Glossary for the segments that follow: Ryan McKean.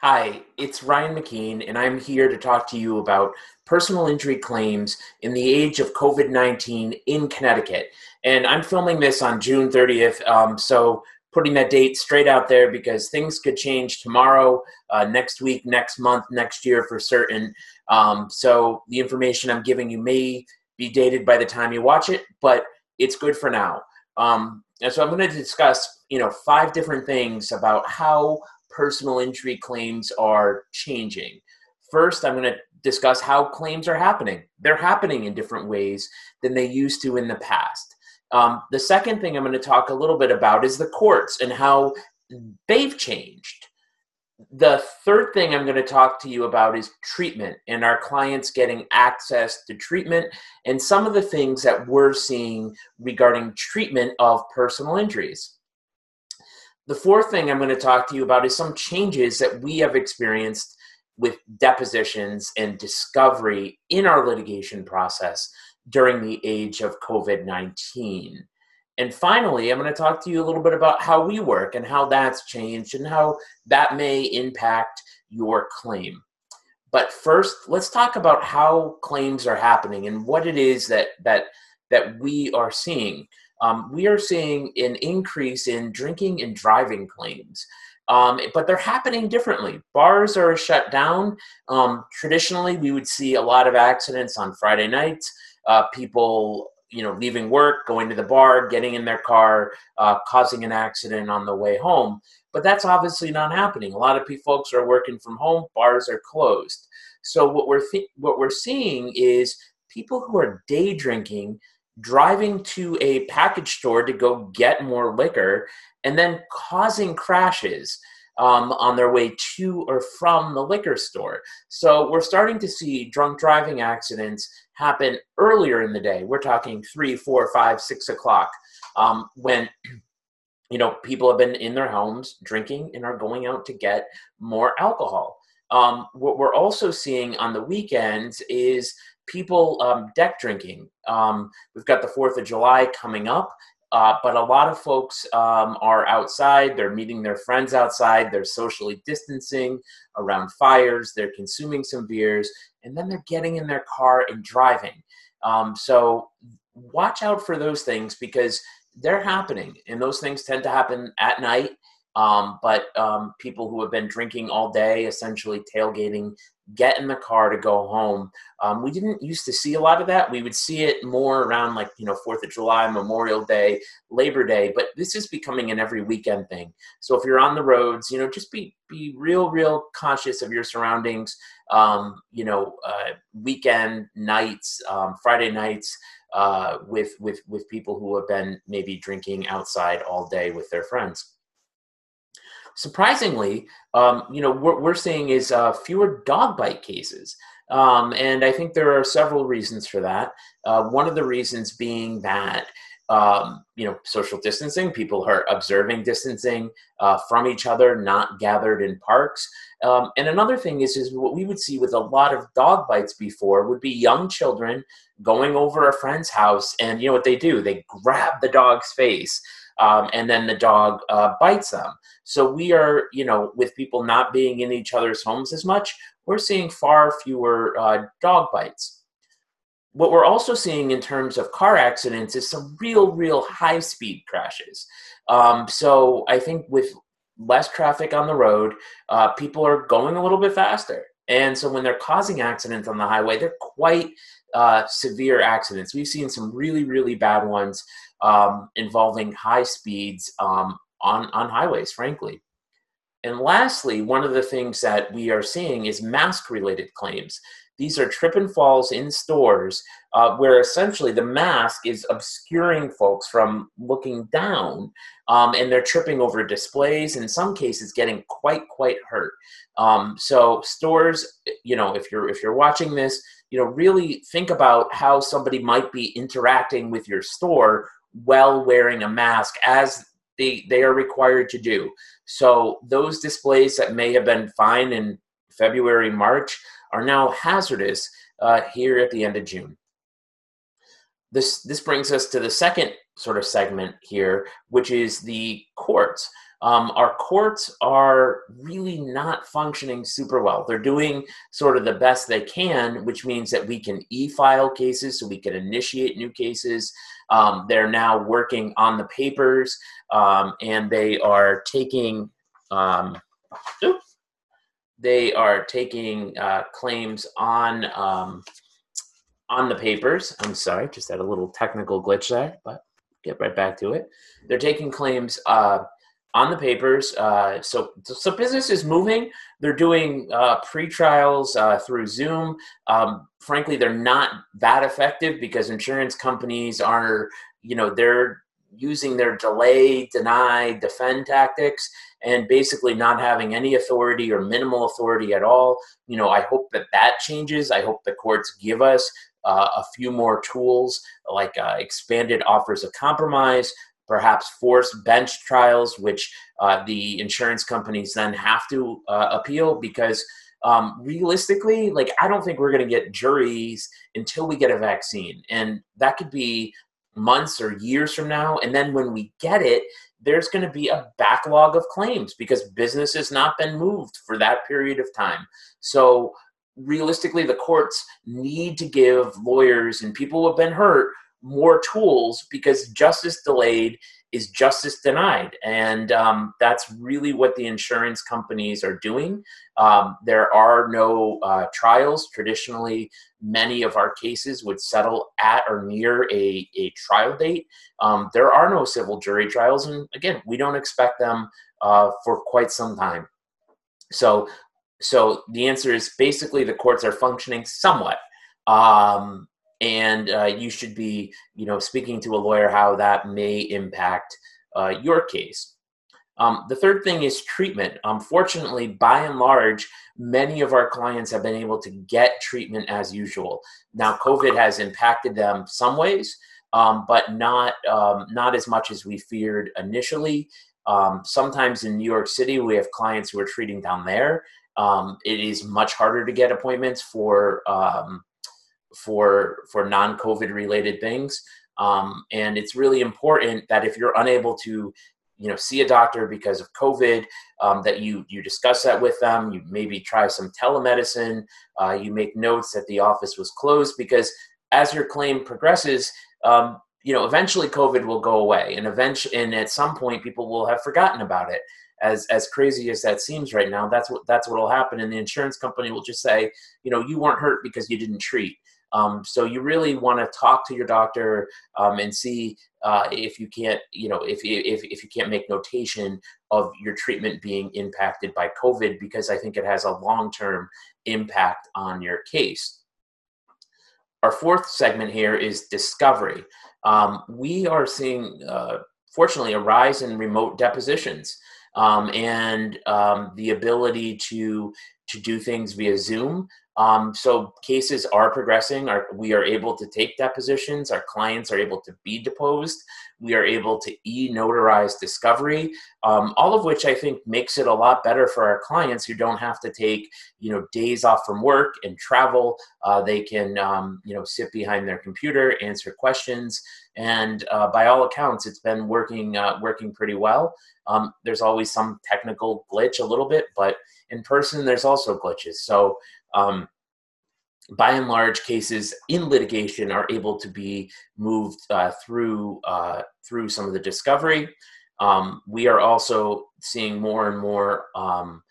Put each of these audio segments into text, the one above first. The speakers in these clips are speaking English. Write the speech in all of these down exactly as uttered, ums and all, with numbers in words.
Hi, it's Ryan McKean, and I'm here to talk to you about personal injury claims in the age of COVID nineteen in Connecticut. And I'm filming this on June thirtieth, um, so putting that date straight out there because things could change tomorrow, uh, next week, next month, next year for certain. Um, so the information I'm giving you may be dated by the time you watch it, but it's good for now. Um, and so I'm going to discuss, you know, five different things about how personal injury claims are changing. First, I'm going to discuss how claims are happening. They're happening in different ways than they used to in the past. Um, the second thing I'm going to talk a little bit about is the courts and how they've changed. The third thing I'm going to talk to you about is treatment and our clients getting access to treatment and some of the things that we're seeing regarding treatment of personal injuries. The fourth thing I'm going to talk to you about is some changes that we have experienced with depositions and discovery in our litigation process during the age of COVID nineteen. And finally, I'm going to talk to you a little bit about how we work and how that's changed and how that may impact your claim. But first, let's talk about how claims are happening and what it is that, that, that we are seeing. Um, we are seeing an increase in drinking and driving claims, um, but they're happening differently. Bars are shut down. Um, traditionally, we would see a lot of accidents on Friday nights, uh, people you know, leaving work, going to the bar, getting in their car, uh, causing an accident on the way home. But that's obviously not happening. A lot of people, folks are working from home. Bars are closed. So what we're, what we're seeing is people who are day drinking driving to a package store to go get more liquor, and then causing crashes um, on their way to or from the liquor store. So we're starting to see drunk driving accidents happen earlier in the day. We're talking three, four, five, six o'clock um, when you know people have been in their homes drinking and are going out to get more alcohol. Um, what we're also seeing on the weekends is people um, deck drinking. Um, we've got the fourth of July coming up, uh, but a lot of folks um, are outside. They're meeting their friends outside. They're socially distancing around fires. They're consuming some beers, and then they're getting in their car and driving. Um, so watch out for those things because they're happening, and those things tend to happen at night. Um, but um, people who have been drinking all day, essentially tailgating, get in the car to go home. Um, we didn't used to see a lot of that. We would see it more around like, you know, fourth of July, Memorial Day, Labor Day, but this is becoming an every weekend thing. So if you're on the roads, you know, just be, be real, real conscious of your surroundings, um, you know, uh, weekend nights, um, Friday nights uh, with, with, with people who have been maybe drinking outside all day with their friends. Surprisingly, um, you know, what we're seeing is uh, fewer dog bite cases. Um, and I think there are several reasons for that. Uh, one of the reasons being that, um, you know, social distancing, people are observing distancing uh, from each other, not gathered in parks. Um, and another thing is, is what we would see with a lot of dog bites before would be young children going over a friend's house. And you know what they do? They grab the dog's face. Um, and then the dog uh, bites them. So we are, you know, with people not being in each other's homes as much, we're seeing far fewer uh, dog bites. What we're also seeing in terms of car accidents is some real, real high-speed crashes. Um, so I think with less traffic on the road, uh, people are going a little bit faster. And so when they're causing accidents on the highway, they're quite uh, severe accidents. We've seen some really, really bad ones um, involving high speeds um, on, on highways, frankly. And lastly, one of the things that we are seeing is mask-related claims. These are trip and falls in stores uh, where essentially the mask is obscuring folks from looking down um, and they're tripping over displays, in some cases getting quite, quite hurt. Um, so stores, you know, if you're, if you're watching this, you know, really think about how somebody might be interacting with your store while wearing a mask as they, they are required to do. So those displays that may have been fine in February, March, are now hazardous uh, here at the end of June. This, this brings us to the second sort of segment here, which is the courts. Um, our courts are really not functioning super well. They're doing sort of the best they can, which means that we can e-file cases, so we can initiate new cases. Um, they're now working on the papers, um, and they are taking um, oops, they are taking uh, claims on um, on the papers. I'm sorry, just had a little technical glitch there, but get right back to it. They're taking claims Uh, on the papers, uh, so, so business is moving. They're doing uh, pre-trials uh, through Zoom. Um, frankly, they're not that effective because insurance companies are, you know, they're using their delay, deny, defend tactics and basically not having any authority or minimal authority at all. You know, I hope that that changes. I hope the courts give us uh, a few more tools like uh, expanded offers of compromise, perhaps forced bench trials, which uh, the insurance companies then have to uh, appeal, because um, realistically, like, I don't think we're going to get juries until we get a vaccine. And that could be months or years from now. And then when we get it, there's going to be a backlog of claims because business has not been moved for that period of time. So realistically, the courts need to give lawyers and people who have been hurt more tools, because justice delayed is justice denied. And um, that's really what the insurance companies are doing. Um, there are no uh, trials. Traditionally, many of our cases would settle at or near a, a trial date. Um, there are no civil jury trials. And again, we don't expect them uh, for quite some time. So, so the answer is basically the courts are functioning somewhat. Um, And uh, you should be, you know, speaking to a lawyer how that may impact uh, your case. Um, the third thing is treatment. Unfortunately, by and large, many of our clients have been able to get treatment as usual. Now, COVID has impacted them some ways, um, but not um, not as much as we feared initially. Um, sometimes in New York City, we have clients who are treating down there. Um, it is much harder to get appointments for um, for for non-COVID related things. Um, and it's really important that if you're unable to, you know, see a doctor because of COVID, um, that you, you discuss that with them. You maybe try some telemedicine. Uh, you make notes that the office was closed, because as your claim progresses, um, you know, eventually COVID will go away. And eventually, and at some point, people will have forgotten about it. As, as crazy as that seems right now, that's what that's what will happen. And the insurance company will just say, you know, you weren't hurt because you didn't treat. Um, so you really want to talk to your doctor um, and see uh, if you can't, you know, if, if, if you can't make notation of your treatment being impacted by COVID, because I think it has a long-term impact on your case. Our fourth segment here is discovery. Um, we are seeing, uh, fortunately, a rise in remote depositions um, and um, the ability to, to do things via Zoom. Um, so cases are progressing. Our, we are able to take depositions. Our clients are able to be deposed. We are able to e-notarize discovery, um, all of which I think makes it a lot better for our clients who don't have to take, you know, days off from work and travel. Uh, they can, um, you know, sit behind their computer, answer questions. And uh, by all accounts, it's been working, uh, working pretty well. Um, there's always some technical glitch a little bit, but in person, there's also glitches. So um, by and large, cases in litigation are able to be moved uh, through, uh, through some of the discovery. Um, we are also seeing more and more um,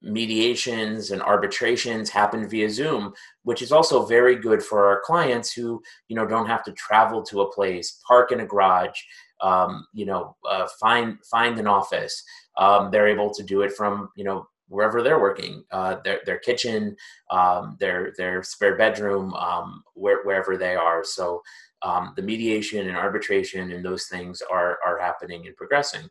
mediations and arbitrations happen via Zoom, which is also very good for our clients who, you know, don't have to travel to a place, park in a garage, um, you know, uh, find, find an office. Um, they're able to do it from, you know, wherever they're working, uh, their, their kitchen, um, their, their spare bedroom, um, where, wherever they are. So um, the mediation and arbitration and those things are, are happening and progressing.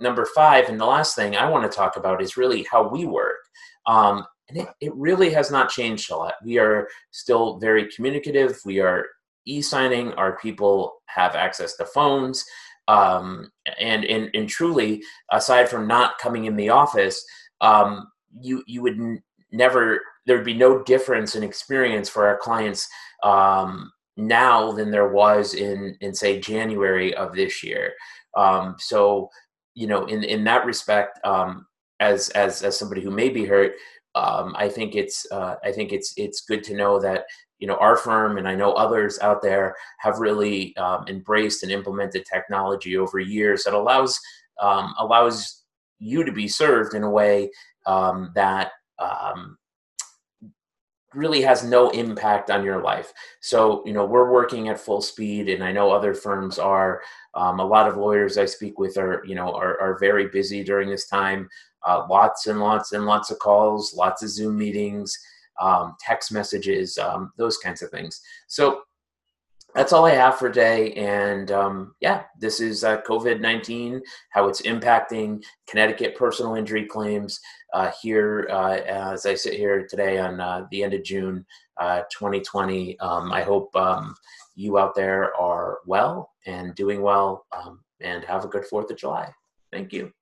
Number five, and the last thing I want to talk about is really how we work. Um, and it, it really has not changed a lot. We are still very communicative. We are e-signing. Our people have access to phones. Um, and, and, and truly, aside from not coming in the office, Um, you, you would n never, there'd be no difference in experience for our clients um, now than there was in, in say, January of this year. Um, so you know, in, in that respect, um, as, as, as somebody who may be hurt, um, I think it's, uh, I think it's, it's good to know that, you know, our firm, and I know others out there, have really um, embraced and implemented technology over years that allows, um, allows you to be served in a way um, that um, really has no impact on your life. So, you know, we're working at full speed, and I know other firms are. Um, a lot of lawyers I speak with are, you know, are, are very busy during this time. Uh, lots and lots and lots of calls, lots of Zoom meetings, um, text messages, um, those kinds of things. So that's all I have for today. And um, yeah, this is uh, COVID nineteen, how it's impacting Connecticut personal injury claims uh, here uh, as I sit here today on uh, the end of June, uh, twenty twenty. Um, I hope um, you out there are well and doing well, um, and have a good fourth of July. Thank you.